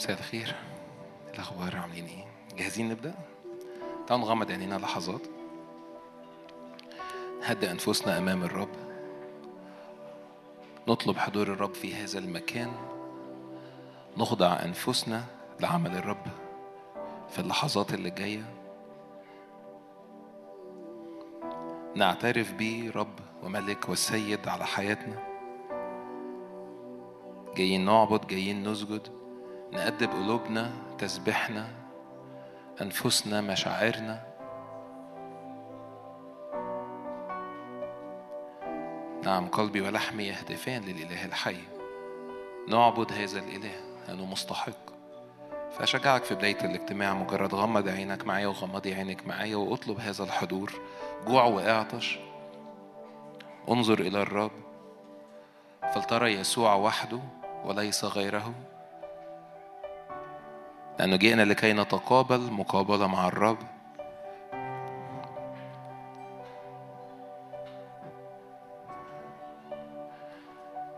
مساء الخير، الأخبار، عاملين إيه؟ جاهزين نبدأ؟ تعالوا نغمض عينينا لحظات، نهدئ أنفسنا أمام الرب، نطلب حضور الرب في هذا المكان، نخضع أنفسنا لعمل الرب في اللحظات اللي جاية، نعترف بيه رب وملك والسيد على حياتنا. جايين نعبد، جايين نسجد، نقدم قلوبنا، تسبيحنا، أنفسنا، مشاعرنا. نعم، قلبي ولحمي يهتفان للإله الحي. نعبد هذا الإله لأنه مستحق. فأشجعك في بداية الاجتماع مجرد غمض عينك معايا وغمضي عينك معايا واطلب هذا الحضور، جوع واعطش، انظر إلى الرب فلترى يسوع وحده وليس غيره، لأنه جئنا لكي نتقابل مقابلة مع الرب.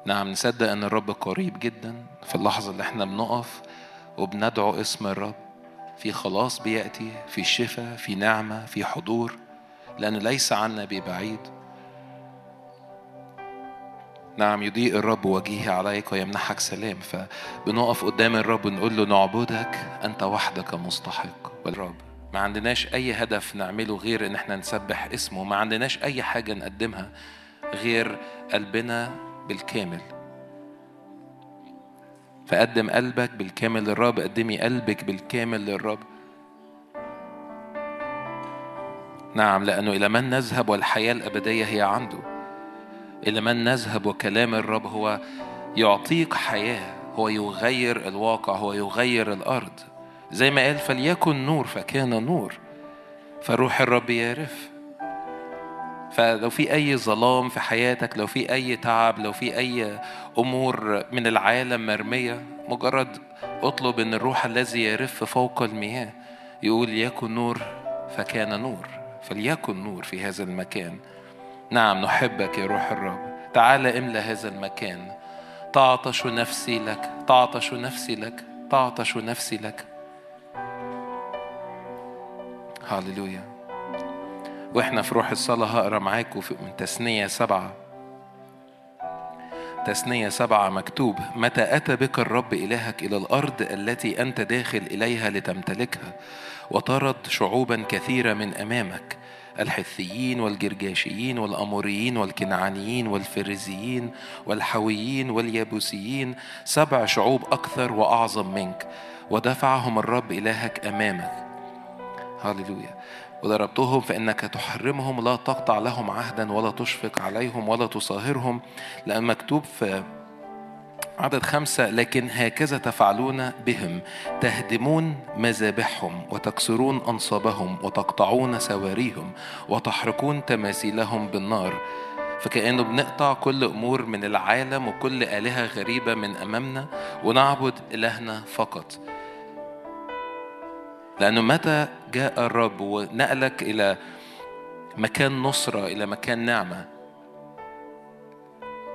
نعم، نصدق أن الرب قريب جدا في اللحظة اللي احنا بنقف وبندعو اسم الرب، في خلاص بيأتي، في شفاء، في نعمة، في حضور، لأنه ليس عنا ببعيد. نعم، يضيء الرب وجهه عليك ويمنحك سلام. فبنقف قدام الرب ونقول له نعبدك أنت وحدك مستحق. والرب ما عندناش أي هدف نعمله غير إن احنا نسبح اسمه، ما عندناش أي حاجة نقدمها غير قلبنا بالكامل. فقدم قلبك بالكامل للرب، قدمي قلبك بالكامل للرب. نعم، لأنه إلى من نذهب والحياة الأبدية هي عنده. إلى من نذهب وكلام الرب هو يعطيك حياة، هو يغير الواقع، هو يغير الأرض. زي ما قال فليكن نور فكان نور، فروح الرب يعرف. فلو في أي ظلام في حياتك، لو في أي تعب، لو في أي أمور من العالم مرمية، مجرد أطلب أن الروح الذي يرف فوق المياه يقول يكن نور فكان نور، فليكن نور في هذا المكان. نعم، نحبك يا روح الرب، تعال املأ هذا المكان. تعطش نفسي لك، تعطش نفسي لك، تعطش نفسي لك. هاليلويا. وإحنا في روح الصلاة هقرأ معاكم من تثنية 7. تثنية 7 مكتوب: متى أتى بك الرب إلهك إلى الأرض التي أنت داخل إليها لتمتلكها، وطرد شعوبا كثيرة من أمامك، الحثيين والجرجاشيين والأموريين والكنعانيين والفريزيين والحويين واليابوسيين، 7 شعوب أكثر وأعظم منك، ودفعهم الرب إلهك أمامك. هاليلويا. وضربتهم فإنك تحرمهم، لا تقطع لهم عهدا ولا تشفق عليهم ولا تصاهرهم. لأن مكتوب في عدد 5: لكن هكذا تفعلون بهم، تهدمون مذابحهم وتكسرون أنصابهم وتقطعون سواريهم وتحرقون تماثيلهم بالنار. فكأنه بنقطع كل أمور من العالم وكل آلهة غريبة من أمامنا ونعبد إلهنا فقط. لأنه متى جاء الرب ونقلك إلى مكان نصرة، إلى مكان نعمة،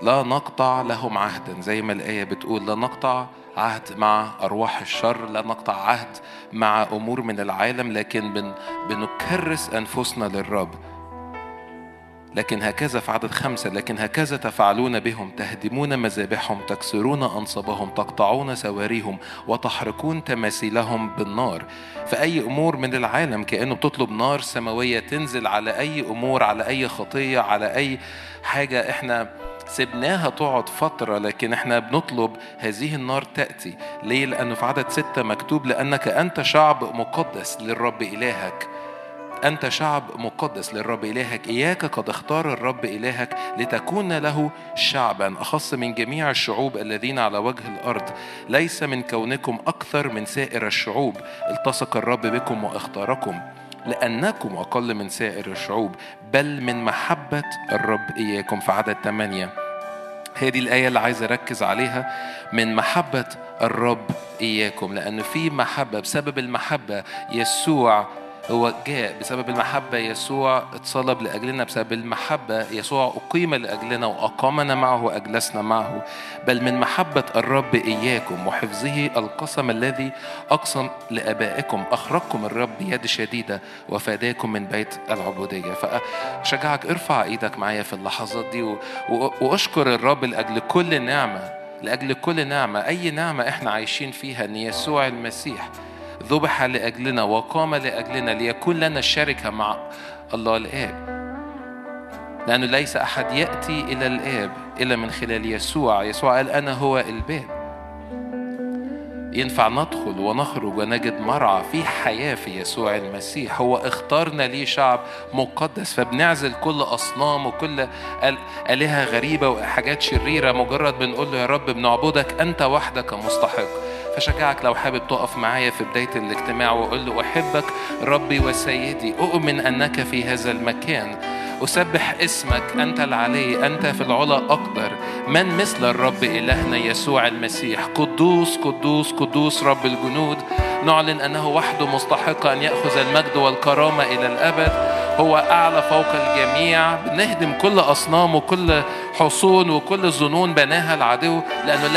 لا نقطع لهم عهدا. زي ما الآية بتقول لا نقطع عهد مع أرواح الشر، لا نقطع عهد مع أمور من العالم، لكن بنكرس أنفسنا للرب. لكن هكذا في عدد 5: لكن هكذا تفعلون بهم، تهدمون مذابحهم، تكسرون أنصابهم، تقطعون سواريهم وتحرقون تماثيلهم بالنار. فأي أمور من العالم كأنه بتطلب نار سماوية تنزل على أي أمور، على أي خطية، على أي حاجة إحنا سبناها تقعد فترة، لكن إحنا بنطلب هذه النار تأتي. ليه؟ لأنه في عدد 6 مكتوب: لأنك أنت شعب مقدس للرب إلهك. أنت شعب مقدس للرب إلهك، إياك قد اختار الرب إلهك لتكون له شعبا أخص من جميع الشعوب الذين على وجه الأرض، ليس من كونكم أكثر من سائر الشعوب، التصق الرب بكم واختاركم، لأنكم أقل من سائر الشعوب، بل من محبة الرب إياكم. في عدد 8، هذه الآية اللي عايز أركز عليها، من محبة الرب إياكم، لأن في محبة. بسبب المحبة يسوع هو جاء بسبب المحبة. يسوع اتصلب لأجلنا بسبب المحبة. يسوع أقيم لأجلنا وأقامنا معه وأجلسنا معه. بل من محبة الرب إياكم وحفظه القسم الذي أقسم لآبائكم أخرجكم الرب بيد شديدة وفداكم من بيت العبودية. فأشجعك ارفع إيدك معايا في اللحظات دي وأشكر الرب لأجل كل نعمة، لأجل كل نعمة، أي نعمة إحنا عايشين فيها، أن يسوع المسيح ذبح لأجلنا وقام لأجلنا ليكون لنا الشركة مع الله الآب، لأنه ليس أحد يأتي إلى الآب إلا من خلال يسوع. يسوع قال أنا هو الباب. ينفع ندخل ونخرج ونجد مرعى في حياة في يسوع المسيح. هو اختارنا ليه شعب مقدس، فبنعزل كل أصنام وكل آلهة غريبة وحاجات شريرة. مجرد بنقول له يا رب بنعبدك أنت وحدك مستحق. أشجعك لو حابب تقف معايا في بداية الاجتماع وقول له أحبك ربي وسيدي، أؤمن أنك في هذا المكان، أسبح اسمك، أنت العلي، أنت في العلا أقدر، من مثل الرب إلهنا يسوع المسيح؟ قدوس قدوس قدوس رب الجنود. نعلن أنه وحده مستحق أن يأخذ المجد والكرامة إلى الأبد. هو أعلى فوق الجميع. بنهدم كل أصنام وكل حصون وكل ظنون بناها العدو، لأنه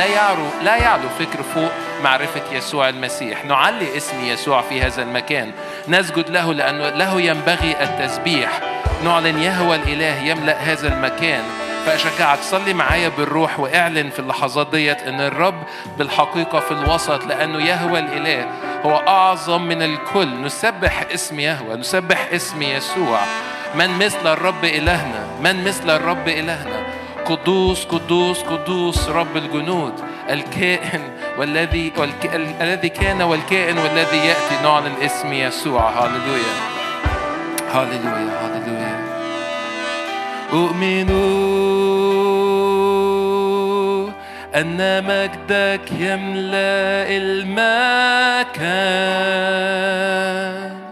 لا يعلو فكر فوق معرفة يسوع المسيح. نعلي اسم يسوع في هذا المكان، نسجد له لأنه له ينبغي التسبيح. نعلن يهوى الإله يملأ هذا المكان. فأشجعك صلي معايا بالروح واعلن في اللحظات ديت أن الرب بالحقيقة في الوسط، لأنه يهوى الإله هو أعظم من الكل. نسبح اسم يهوى، نسبح اسم يسوع. من مثل الرب إلهنا؟ من مثل الرب إلهنا؟ قدوس قدوس قدوس رب الجنود، الكائن والذي الذي كان والكائن والذي يأتي. نعلن اسم يسوع. هاليلويا هاليلويا هاليلويا. أؤمن أن مجدك يملأ المكان،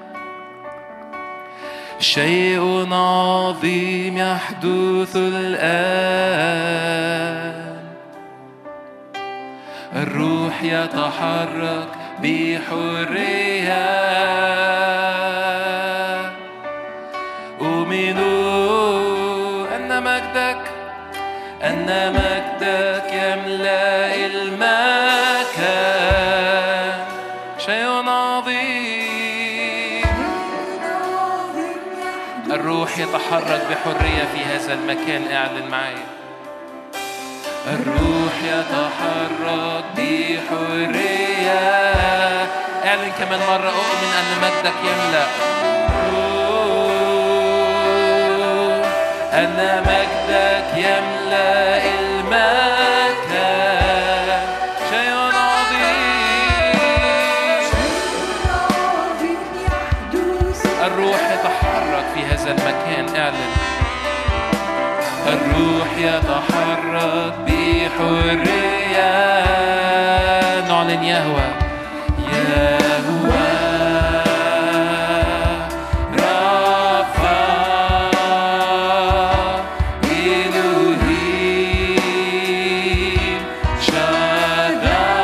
شيء عظيم يحدث الآن. الروح يتحرك بحرية. أؤمن أن مجدك، أن مجدك يملأ المكان، شيء عظيم. الروح يتحرك بحرية في هذا المكان. اعلن معايا. الروح يتحرك بحرية. اعلن كمان مرة. أؤمن أن مجدك يملأ. أن مجدك يملأ المكان، شيء عظيم يحدث. الروح يتحرك في هذا المكان. اعلن. الروح يتحرك حرية. نعلن يهوى، يهوى رفا إلهيم شداي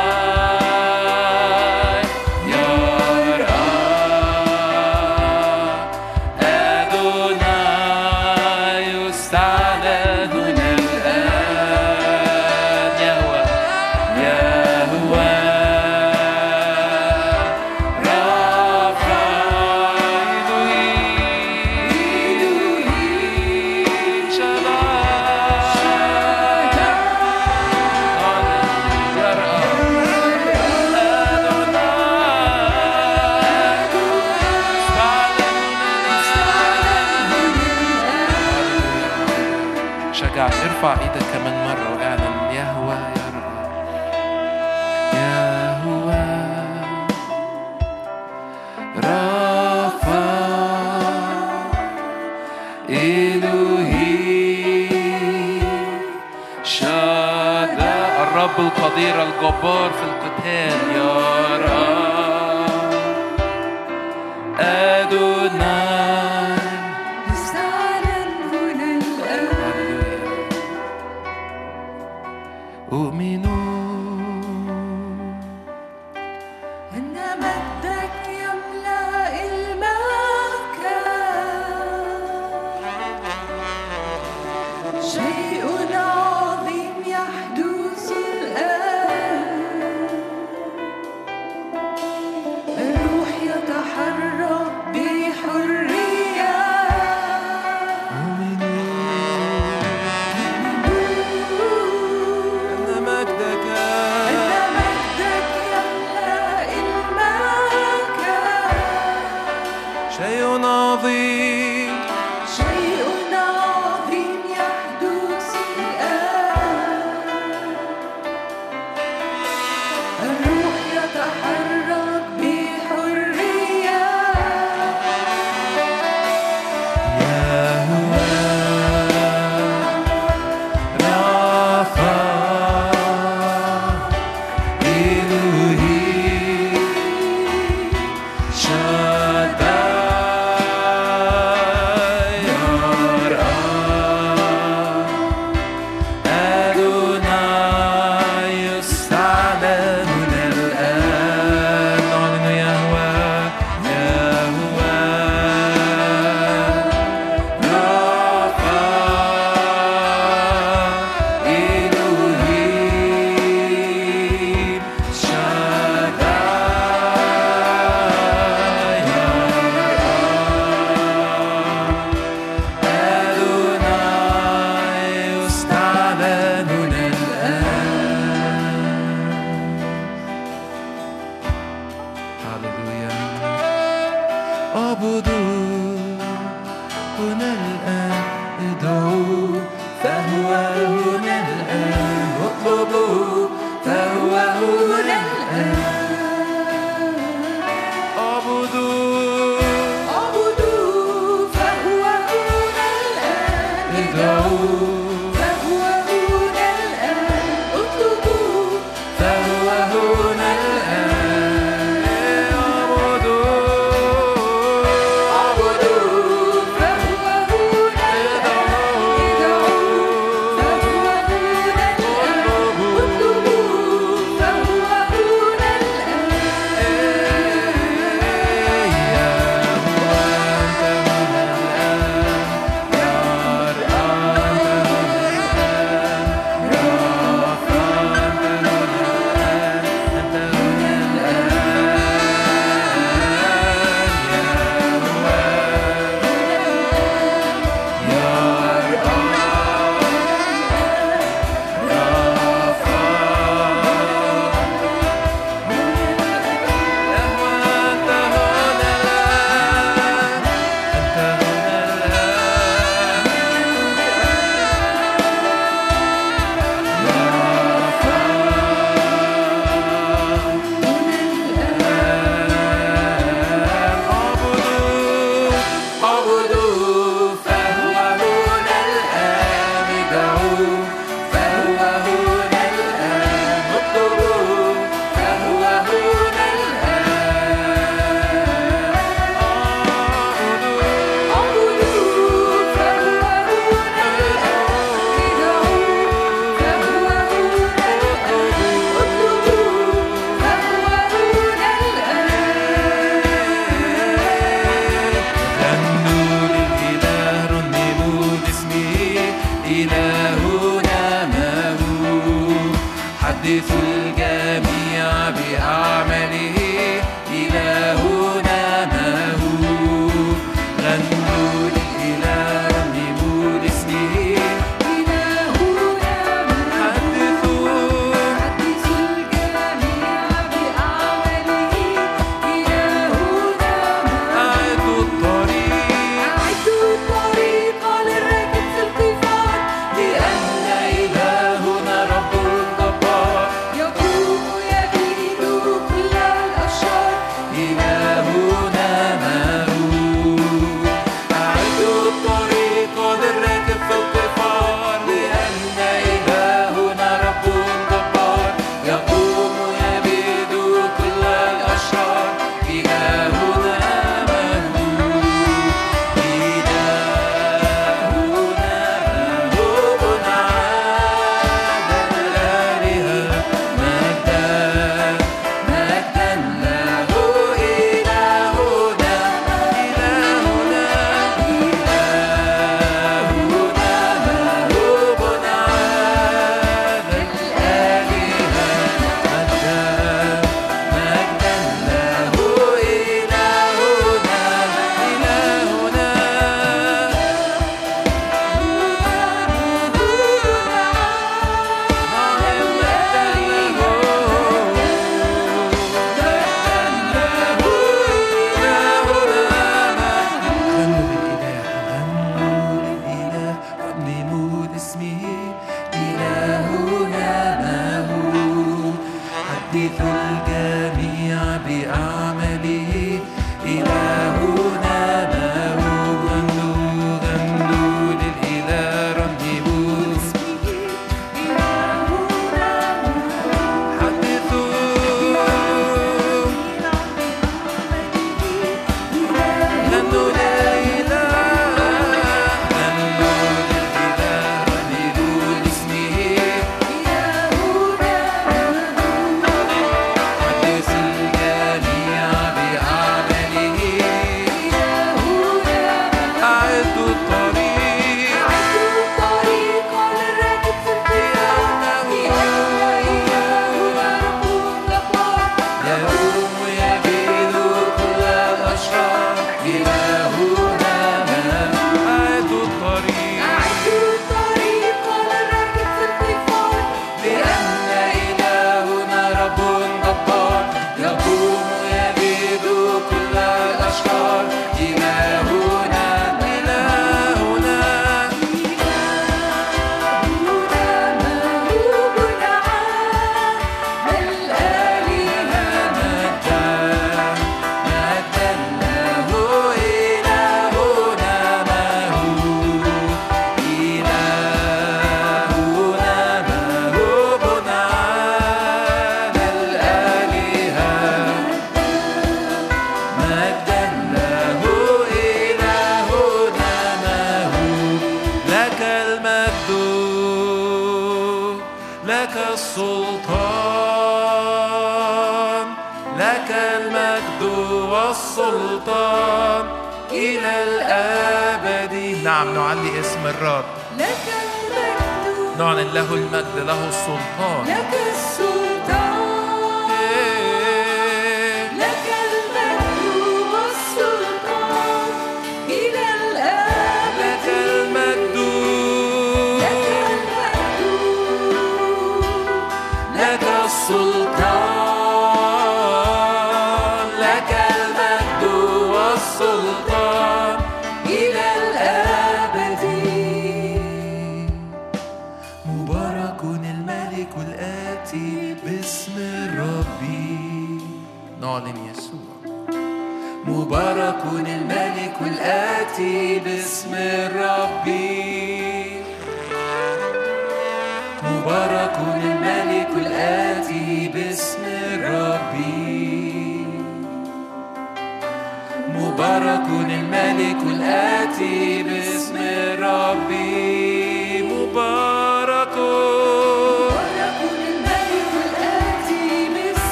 يارا أدوناي يستعلن. القدير الجبار في القتال. يا رب أدوناي يستعلن هنا الأرض. أؤمنوا أن مجدك يملأ الماء.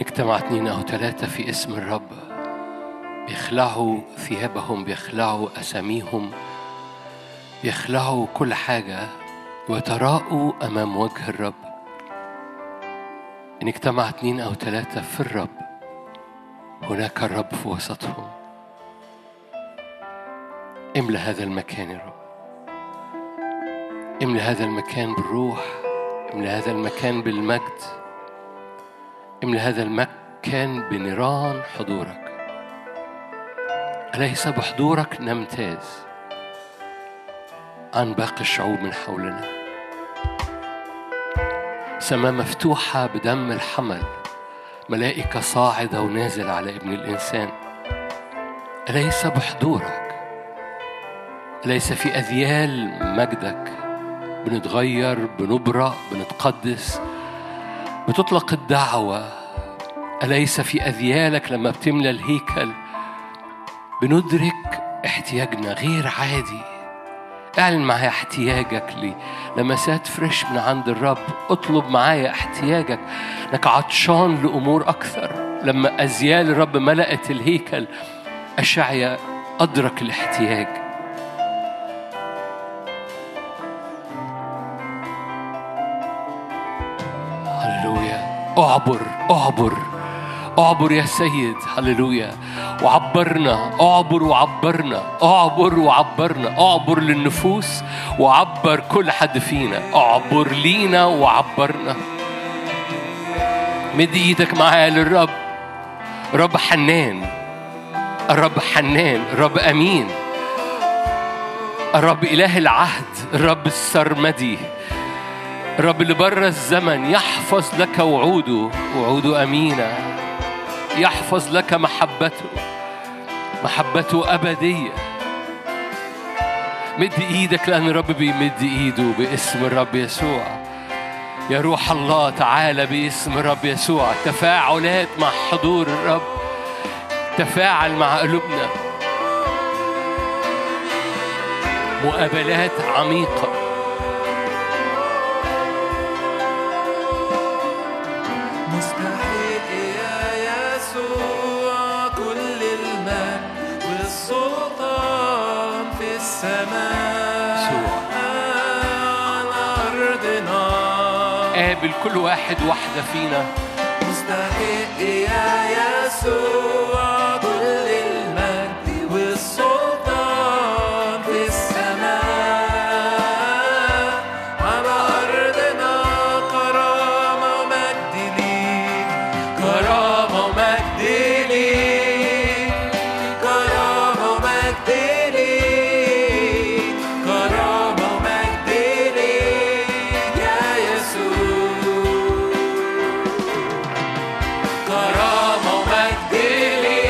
اجتمع 2 أو 3 في اسم الرب بيخلعوا ثيابهم، بيخلعوا أساميهم، بيخلعوا كل حاجة وتراءوا أمام وجه الرب. إن اجتمع 2 أو 3 في الرب هناك الرب في وسطهم. املأ هذا المكان يا رب، املأ هذا المكان بالروح، املأ هذا المكان بالمجد، املأ هذا المكان بنيران حضورك. أليس بحضورك نمتاز عن باقي الشعوب من حولنا؟ سماء مفتوحة بدم الحمل، ملائكة صاعدة ونازل على ابن الإنسان. أليس بحضورك، أليس في أذيال مجدك بنتغير، بنبرأ، بنتقدس، بتطلق الدعوة؟ أليس في أذيالك لما بتملى الهيكل بندرك احتياجنا غير عادي؟ اعلن معايا احتياجك لي لمسات فريش من عند الرب. اطلب معايا احتياجك، انك عطشان لأمور أكثر. لما أذيال الرب ملأت الهيكل، أشعيا أدرك الاحتياج. أعبر أعبر أعبر يا سيد، هللويا، وعبرنا، أعبر وعبرنا، أعبر وعبرنا، أعبر للنفوس وعبر كل حد فينا، أعبر لينا وعبرنا. مد إيدك معايا للرب. رب حنان، الرب حنان، الرب أمين، الرب إله العهد، الرب السرمدي، الرب اللي بره الزمن يحفظ لك وعوده، وعوده أمينة، يحفظ لك محبته، محبته أبدية. مد إيدك، لأن الرب بيمد إيده باسم الرب يسوع. يا روح الله تعالى باسم الرب يسوع. تفاعلات مع حضور الرب، تفاعل مع قلوبنا، مقابلات عميقة. قابل كل واحد وحدة فينا. مستحق يا يسوع كل المجد والسلطان في السماء، على أرضنا كرامة ومجد ليك، كرامة ومجد ليك، كرامة ومجد ليك، كرامة ومجد ليك يا يسوع. كرامة ومجد ليك.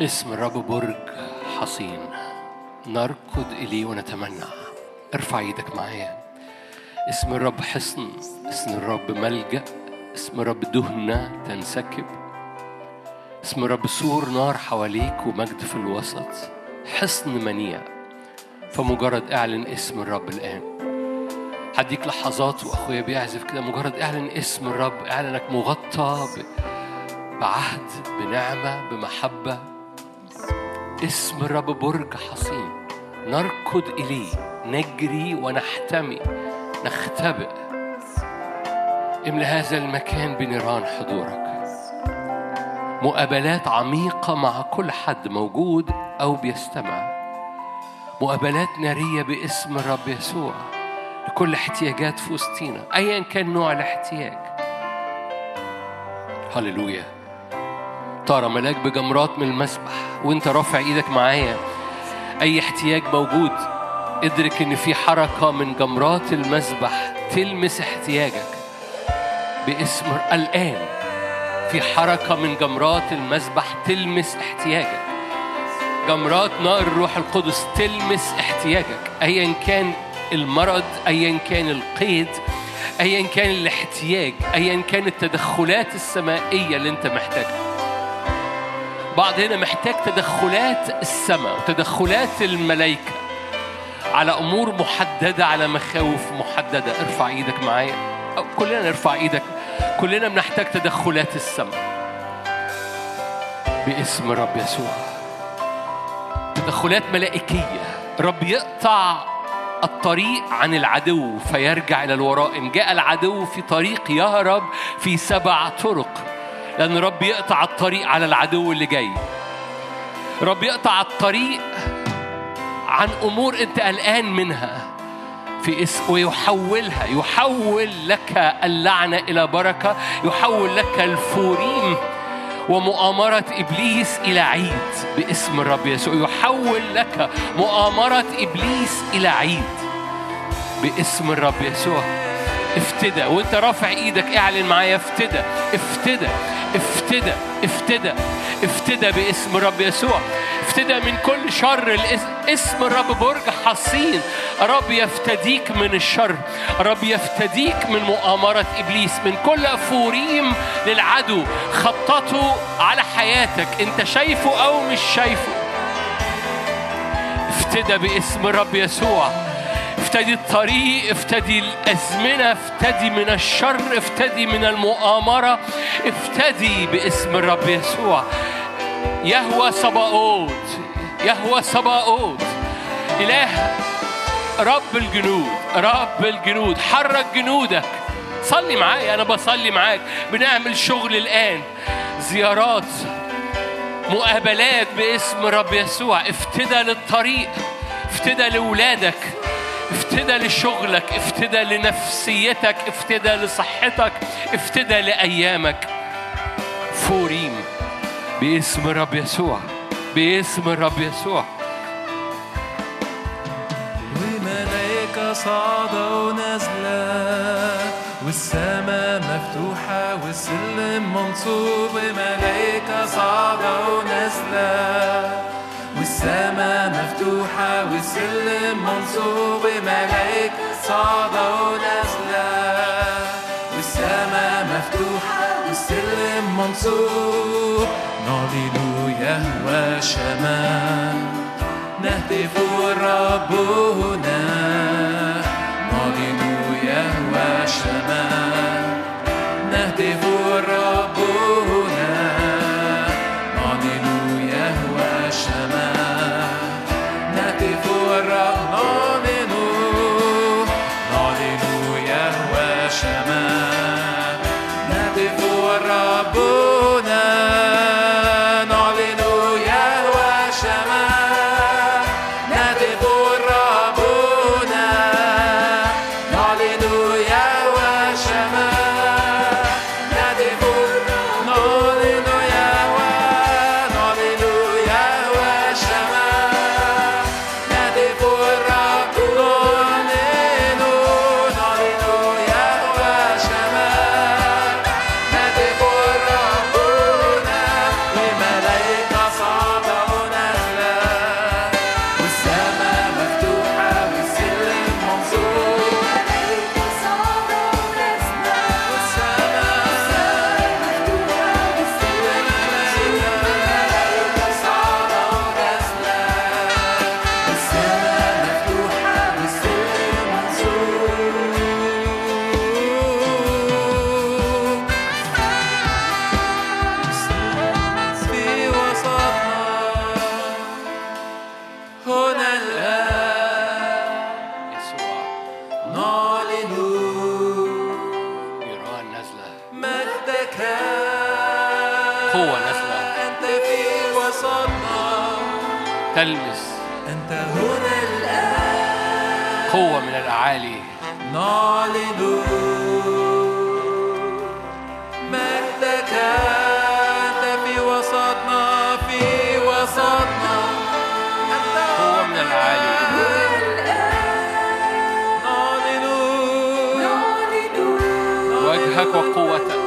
اسم الرب برج حصين، نركض إليه ونتمنى. ارفع يدك معايا. اسم الرب حصن، اسم الرب ملجأ، اسم الرب دهنة تنسكب، اسم الرب سور نار حواليك ومجد في الوسط، حصن منيع. فمجرد اعلن اسم الرب الآن. هديك لحظات وأخويا بيعزف كده، مجرد اعلن اسم الرب، اعلنك مغطى بعهد، بنعمة، بمحبة. اسم الرب برج حصين، نركض إليه، نجري ونحتمي، نختبئ. املأ هذا المكان بنيران حضورك، مقابلات عميقة مع كل حد موجود أو بيستمع، مقابلات نارية باسم الرب يسوع لكل احتياجات في وسطينا أيا كان نوع الاحتياج. هللويا. طار ملاك بجمرات من المسبح وانت رافع ايدك معايا. اي احتياج موجود ادرك ان في حركة من جمرات المسبح تلمس احتياجك باسم الآن. في حركة من جمرات المسبح تلمس احتياجك، جمرات نار الروح القدس تلمس احتياجك ايا كان المرض، ايا كان القيد، أيا كان الاحتياج، أيا كان التدخلات السمائية اللي أنت محتاجها. بعض هنا محتاج تدخلات السماء وتدخلات الملائكة على أمور محددة، على مخاوف محددة. ارفع إيدك معايا، أو كلنا نرفع إيدك. كلنا بنحتاج تدخلات السماء باسم رب يسوع، تدخلات ملائكية. رب يقطع الطريق عن العدو فيرجع إلى الوراء. إن جاء العدو في طريق يهرب في 7 طرق، لأن رب يقطع الطريق على العدو اللي جاي. رب يقطع الطريق عن أمور أنت قلقان منها في ويحولها، يحول لك اللعنة إلى بركة، يحول لك الفوريم ومؤامرة إبليس إلى عيد باسم الرب يسوع. يحول لك مؤامرة إبليس إلى عيد باسم الرب يسوع. افتدى وانت رافع ايدك، اعلن معايا افتدى افتدى افتدى افتدى افتدى باسم الرب يسوع. افتدى من كل شر. اسم الرب برج حصين، رب يفتديك من الشر، رب يفتديك من مؤامرة إبليس، من كل فوريم للعدو خططه على حياتك انت شايفه او مش شايفه. افتدى باسم الرب يسوع. افتدي الطريق، افتدي الأزمنة، افتدي من الشر، افتدي من المؤامرة، افتدي باسم الرب يسوع. يهوى صباؤوت، يهوى صباؤوت، إله رب الجنود، رب الجنود، حرك جنودك. صلي معايا، أنا بصلي معاك. بنعمل شغل الآن، زيارات، مقابلات باسم رب يسوع. افتدى للطريق، افتدى لولادك، افتدى لشغلك، افتدى لنفسيتك، افتدى لصحتك، افتدى لأيامك. فوريم باسم الرب يسوع، باسم الرب يسوع. وملائكة صاعدة ونازلة، والسماء مفتوحة والسلم منصوب. وملائكة صاعدة ونازلة، والسماء مفتوحة والسلم منصوب. وملائكة صاعدة ونازلة، والسماء مفتوحة والسلم منصوب. نعلن يهوى شمال، نهتف الرب هنا. نعلن يهوى شمال، نهتف الرب هنا. نعلن يهوى شمال، نهتف الرب. نعلن، نعلن يهوى شمال، نهتف الرب. بقوة نسمع. أنت في وسطنا تلمس. أنت هنا الآن. قوة من الأعالي. نعلن مجدك. أنت في وسطنا في وسطنا. قوة من الأعالي. وجهك وقوتك.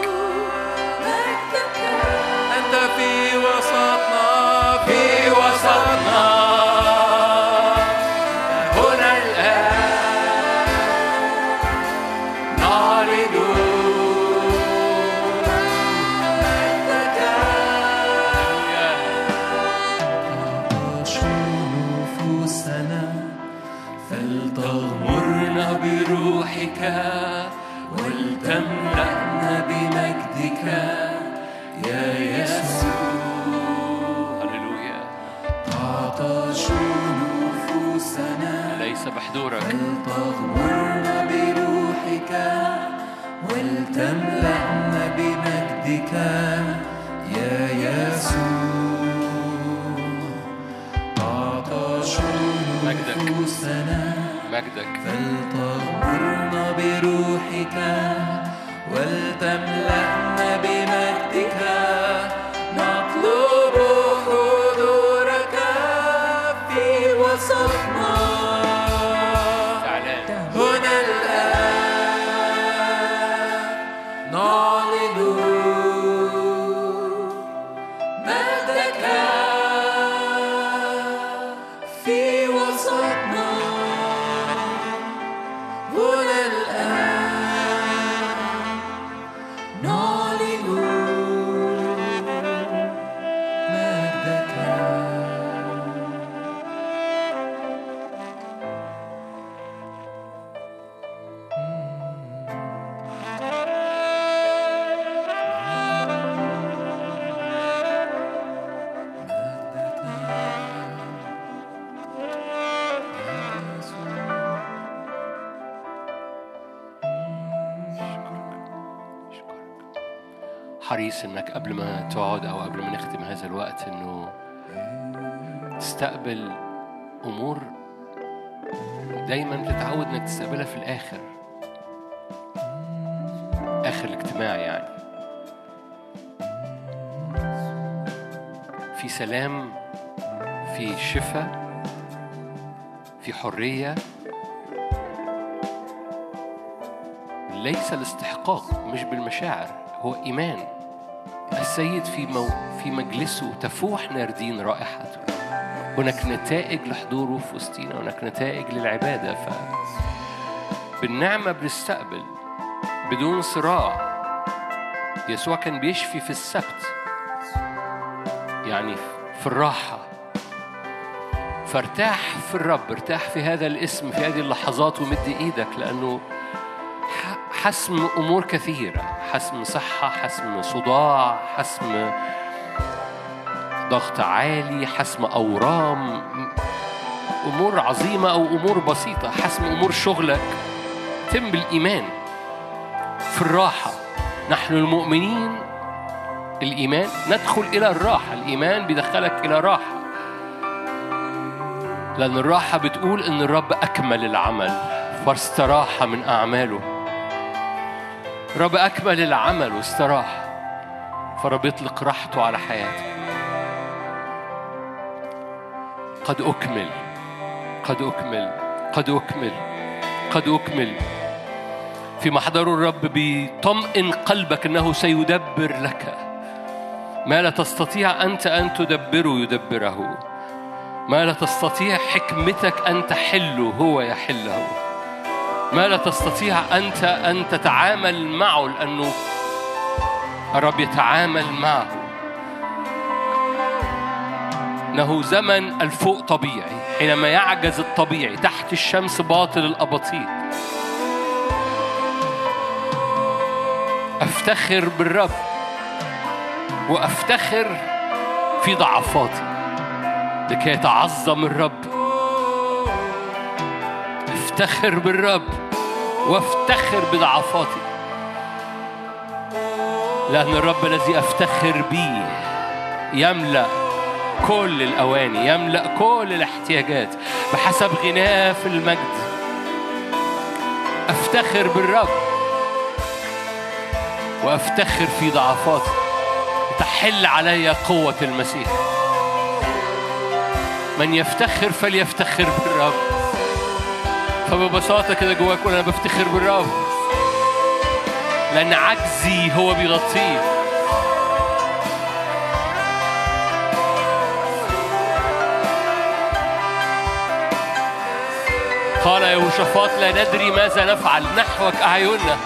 ولتملأنا بمجدك يا يسوع. هللويا. تعطش نفوسنا ليس بحضورك. ولتغمرنا بروحك ولتملأنا بمجدك يا يسوع. تعطش نفوسنا مجدك. فلتغمرنا بروحك ولتملأنا بمجدك. نطلب حضورك في وسطنا. هنا الآن نعلن مجدك في وسطنا. حريص انك قبل ما تقعد او قبل ما نختم هذا الوقت انه تستقبل امور دايما بتتعود انك تستقبلها في الاخر، اخر الاجتماع. يعني في سلام، في شفاء، في حرية. ليس الاستحقاق، مش بالمشاعر، هو إيمان. السيد في مجلسه تفوح ناردين رائحته. هناك نتائج لحضوره في وسطينا، هناك نتائج للعبادة. فبالنعمة بنستقبل بدون صراع. يسوع كان بيشفي في السبت، يعني في الراحة. فارتاح في الرب، ارتاح في هذا الاسم، في هذه اللحظات، ومد ايدك، لأنه حسم أمور كثيرة، حسم صحة، حسم صداع، حسم ضغط عالي، حسم أورام، أمور عظيمة أو أمور بسيطة، حسم أمور شغلك. تم بالإيمان في الراحة. نحن المؤمنين الإيمان ندخل إلى الراحة. الإيمان بيدخلك إلى راحة، لأن الراحة بتقول إن الرب أكمل العمل فاستراح من أعماله. رب أكمل العمل واستراح، فرب يطلق راحته على حياتي. قد أكمل، قد أكمل، قد أكمل، قد أكمل. في محضر الرب بيطمئن قلبك أنه سيدبر لك ما لا تستطيع أنت أن تدبره يدبره، ما لا تستطيع حكمتك أن تحله هو يحله، ما لا تستطيع أنت أن تتعامل معه لأنه الرب يتعامل معه. إنه زمن الفوق طبيعي، حينما يعجز الطبيعي تحت الشمس باطل الأباطيل. أفتخر بالرب وأفتخر في ضعفاتي لكي يتعظم الرب. أفتخر بالرب وافتخر بضعفاتي لأن الرب الذي أفتخر به يملأ كل الأواني، يملأ كل الاحتياجات بحسب غناه في المجد. أفتخر بالرب وأفتخر في ضعفاتي، تحل علي قوة المسيح. من يفتخر فليفتخر بالرب. فببساطة كده جواك أنا بفتخر بالرب، لأن عجزي هو بيغطيه. قال يهوشافاط لا ندري ماذا نفعل، نحوك أعيننا.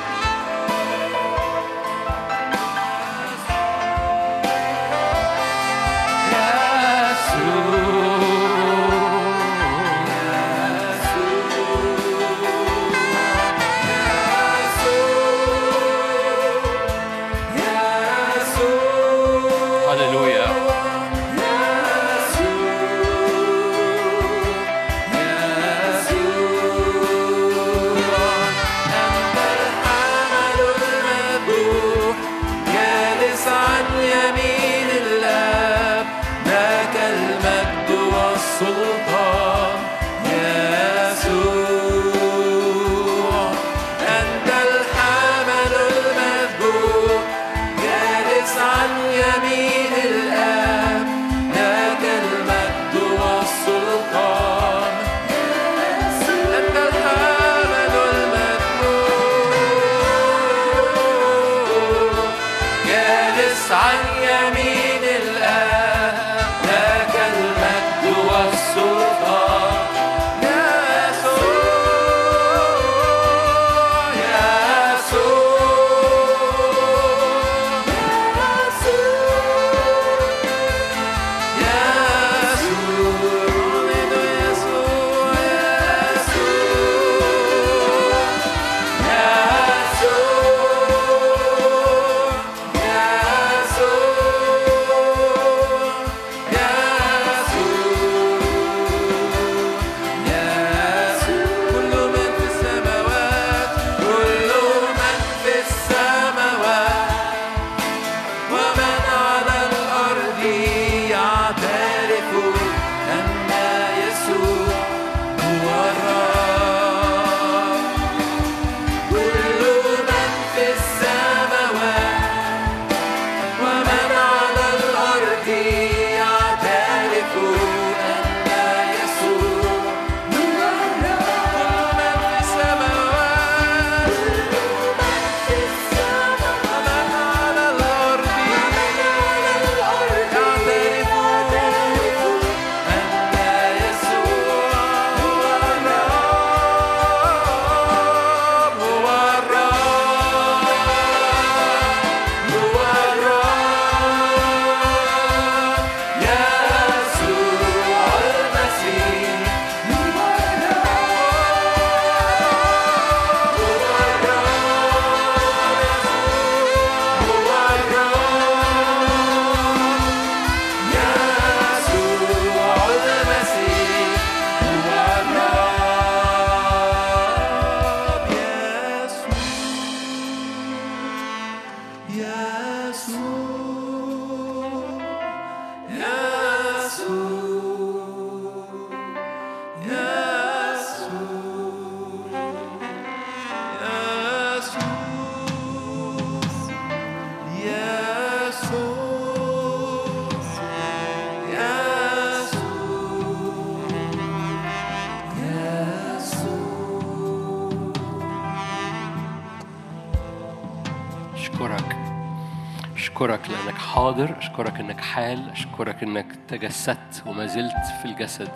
حاضر، أشكرك أنك حال، أشكرك أنك تجسدت وما زلت في الجسد.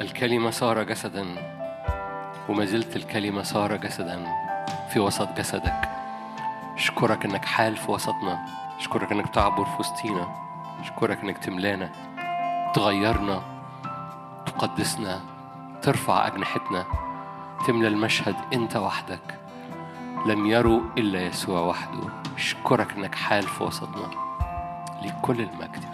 الكلمة صار جسدا وما زلت الكلمة صار جسدا في وسط جسدك. أشكرك أنك حال في وسطنا، أشكرك أنك تعبر في وسطينا، أشكرك أنك تملانا، تغيرنا، تقدسنا، ترفع أجنحتنا، تملى المشهد أنت وحدك. لم يروا إلا يسوع وحده. أشكرك أنك حال في وسطنا لكل المجد.